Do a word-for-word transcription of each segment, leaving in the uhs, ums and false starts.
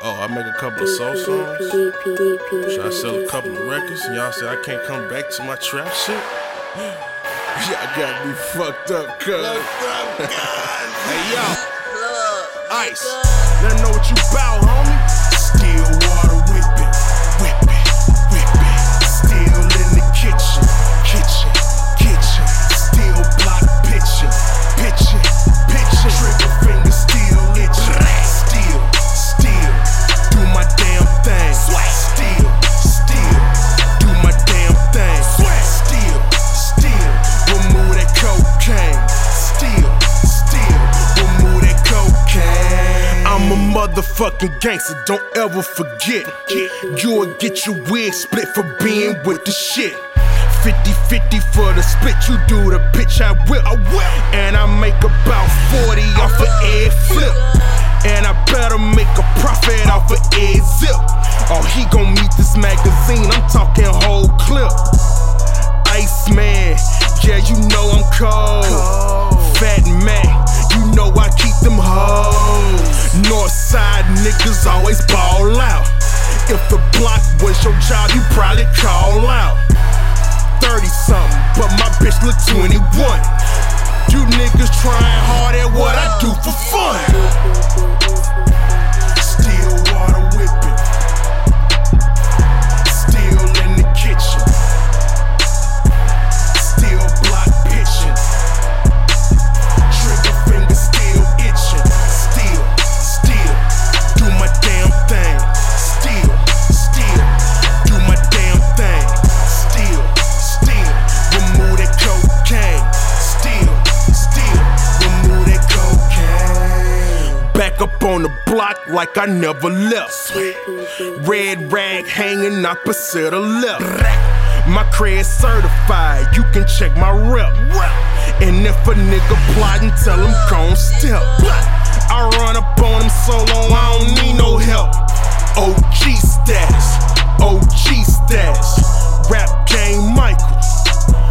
Oh, I make a couple of soul songs? Should I sell a couple of records? And y'all say I can't come back to my trap shit? Y'all got me fucked up, cuz. Hey, yo. Ice. Let them know what you bout, homie. Still water whipping, whipping, whipping. Still in the kitchen, kitchen, kitchen. Still block pitching, pitching, pitching. Trigger finger still itching. Still, still, do my damn thing. Still, still, do my damn thing. Still, still, remove that cocaine. Still, still, remove that cocaine. I'm a motherfucking gangster, don't ever forget. You'll get your wig split for being with the shit. fifty fifty for the split, you do the pitch, I whip. And I make about forty off of egg flip. And I better make a profit off of egg zip. Oh, he gon' meet this magazine, I'm talking whole clip. Iceman, yeah, you know I'm cold. Fat man, you know I keep them hoes. Northside niggas always ball out. If the block was your job, you probably call out. Thirty something, but my bitch look twenty-one. You niggas trying hard at what I do for fun. Still water whipping. Still in the kitchen. Still block pitching. Trigger finger still itching. Still, still, do my damn thing. Still, still, do my damn thing. Remove that cocaine. Still, still, remove that cocaine. Back up on the block like I never left. Red rag hanging, I percent a left. My cred certified, you can check my rep. And if a nigga plotting, tell him gon' step. I run up on him solo, I don't need no help. O G status, O G status. Rap game Michael.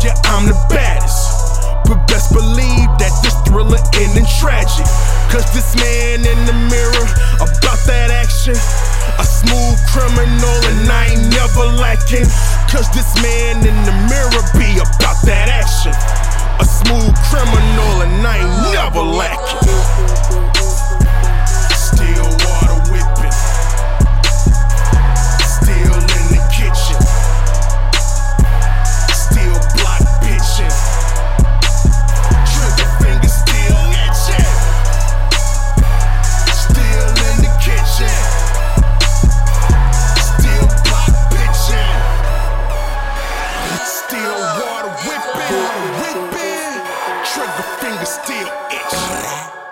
Yeah, I'm the baddest, but best believe that this thriller ending tragic. Cause this man in the mirror, about that action. A smooth criminal and I ain't never lacking. Cause this man in the mirror be about that action. A smooth criminal and I ain't never lacking. Still water whipping. Still in the kitchen. Still water whipping, whipping. Trigger finger still itch.